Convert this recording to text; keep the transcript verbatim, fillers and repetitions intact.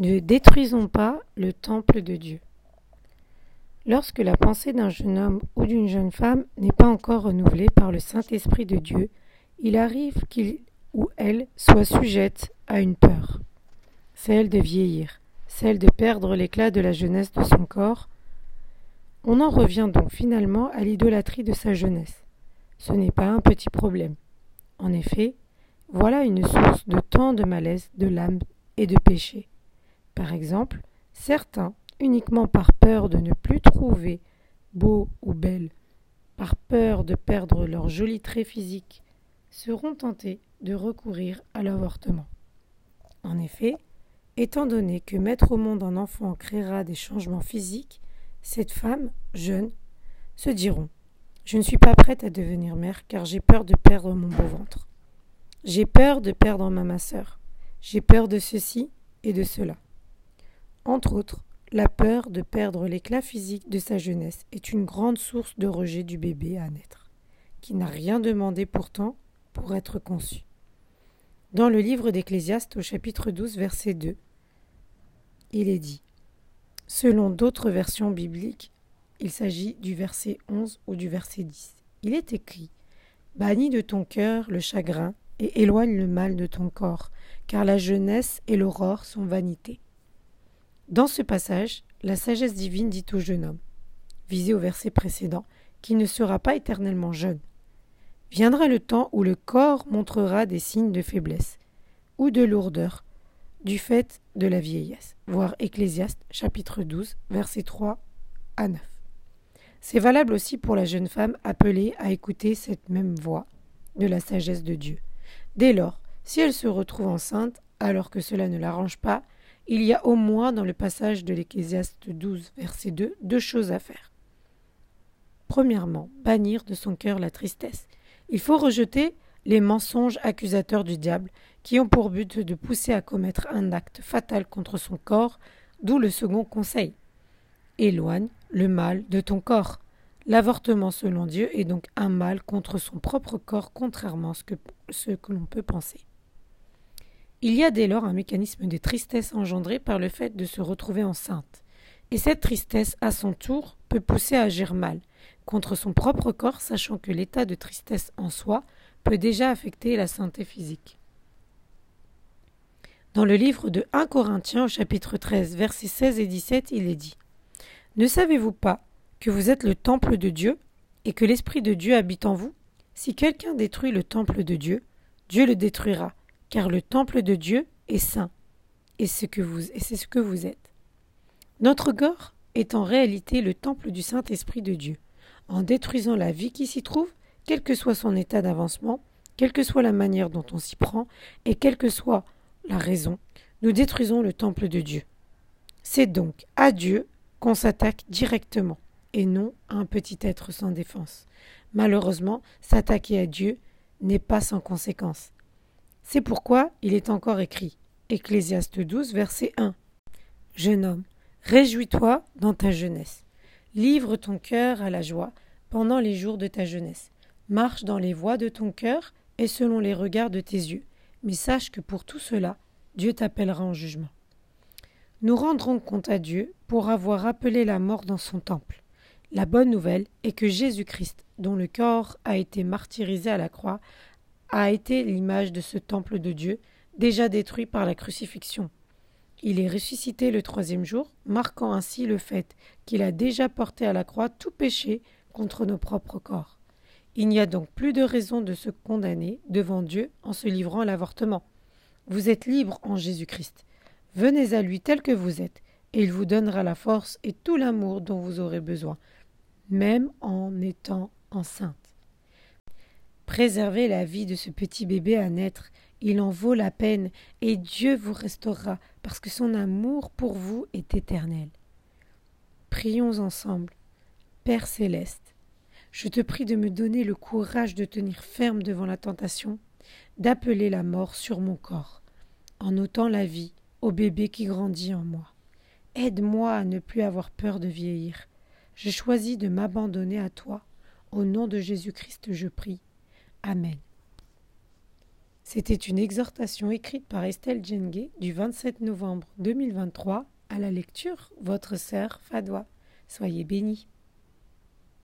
Ne détruisons pas le temple de Dieu. Lorsque la pensée d'un jeune homme ou d'une jeune femme n'est pas encore renouvelée par le Saint-Esprit de Dieu, il arrive qu'il ou elle soit sujette à une peur, celle de vieillir, celle de perdre l'éclat de la jeunesse de son corps. On en revient donc finalement à l'idolâtrie de sa jeunesse. Ce n'est pas un petit problème. En effet, voilà une source de tant de malaise de l'âme et de péché. Par exemple, certains, uniquement par peur de ne plus trouver beau ou belle, par peur de perdre leurs jolis traits physiques, seront tentés de recourir à l'avortement. En effet, étant donné que mettre au monde un enfant créera des changements physiques, cette femme, jeune, se diront « Je ne suis pas prête à devenir mère car j'ai peur de perdre mon beau ventre. J'ai peur de perdre ma minceur. J'ai peur de ceci et de cela. » Entre autres, la peur de perdre l'éclat physique de sa jeunesse est une grande source de rejet du bébé à naître, qui n'a rien demandé pourtant pour être conçu. Dans le livre d'Ecclésiaste au chapitre douze, verset deux, il est dit, selon d'autres versions bibliques, il s'agit du verset onze ou du verset dix. Il est écrit, « Bannis de ton cœur le chagrin et éloigne le mal de ton corps, car la jeunesse et l'aurore sont vanité. » Dans ce passage, la sagesse divine dit au jeune homme, visé au verset précédent, qu'il ne sera pas éternellement jeune. Viendra le temps où le corps montrera des signes de faiblesse ou de lourdeur du fait de la vieillesse. Voir Ecclésiaste chapitre douze, versets trois à neuf. C'est valable aussi pour la jeune femme appelée à écouter cette même voix de la sagesse de Dieu. Dès lors, si elle se retrouve enceinte, alors que cela ne l'arrange pas, il y a au moins dans le passage de l'Ecclésiaste douze, verset deux, deux choses à faire. Premièrement, bannir de son cœur la tristesse. Il faut rejeter les mensonges accusateurs du diable qui ont pour but de pousser à commettre un acte fatal contre son corps, d'où le second conseil. Éloigne le mal de ton corps. L'avortement selon Dieu est donc un mal contre son propre corps, contrairement à ce que, ce que l'on peut penser. Il y a dès lors un mécanisme de tristesse engendré par le fait de se retrouver enceinte. Et cette tristesse, à son tour, peut pousser à agir mal contre son propre corps, sachant que l'état de tristesse en soi peut déjà affecter la santé physique. Dans le livre de premier Corinthiens, au chapitre treize, versets seize et dix-sept, il est dit « Ne savez-vous pas que vous êtes le temple de Dieu et que l'Esprit de Dieu habite en vous ? Si quelqu'un détruit le temple de Dieu, Dieu le détruira. » Car le temple de Dieu est saint, et c'est ce que vous, et c'est ce que vous êtes. Notre corps est en réalité le temple du Saint-Esprit de Dieu. En détruisant la vie qui s'y trouve, quel que soit son état d'avancement, quelle que soit la manière dont on s'y prend, et quelle que soit la raison, nous détruisons le temple de Dieu. C'est donc à Dieu qu'on s'attaque directement, et non à un petit être sans défense. Malheureusement, s'attaquer à Dieu n'est pas sans conséquences. C'est pourquoi il est encore écrit, Ecclésiaste douze, verset un. « Jeune homme, réjouis-toi dans ta jeunesse. Livre ton cœur à la joie pendant les jours de ta jeunesse. Marche dans les voies de ton cœur et selon les regards de tes yeux. Mais sache que pour tout cela, Dieu t'appellera en jugement. » Nous rendrons compte à Dieu pour avoir appelé la mort dans son temple. La bonne nouvelle est que Jésus-Christ, dont le corps a été martyrisé à la croix, a été l'image de ce temple de Dieu, déjà détruit par la crucifixion. Il est ressuscité le troisième jour, marquant ainsi le fait qu'il a déjà porté à la croix tout péché contre nos propres corps. Il n'y a donc plus de raison de se condamner devant Dieu en se livrant à l'avortement. Vous êtes libre en Jésus-Christ. Venez à lui tel que vous êtes, et il vous donnera la force et tout l'amour dont vous aurez besoin, même en étant enceinte. Préservez la vie de ce petit bébé à naître, il en vaut la peine et Dieu vous restaurera parce que son amour pour vous est éternel. Prions ensemble. Père céleste, je te prie de me donner le courage de tenir ferme devant la tentation, d'appeler la mort sur mon corps, en ôtant la vie au bébé qui grandit en moi. Aide-moi à ne plus avoir peur de vieillir. Je choisis de m'abandonner à toi. Au nom de Jésus-Christ, je prie. Amen. C'était une exhortation écrite par Estelle Djengué du vingt-sept novembre deux mille vingt-trois à la lecture Votre sœur Fadwa. Soyez bénis.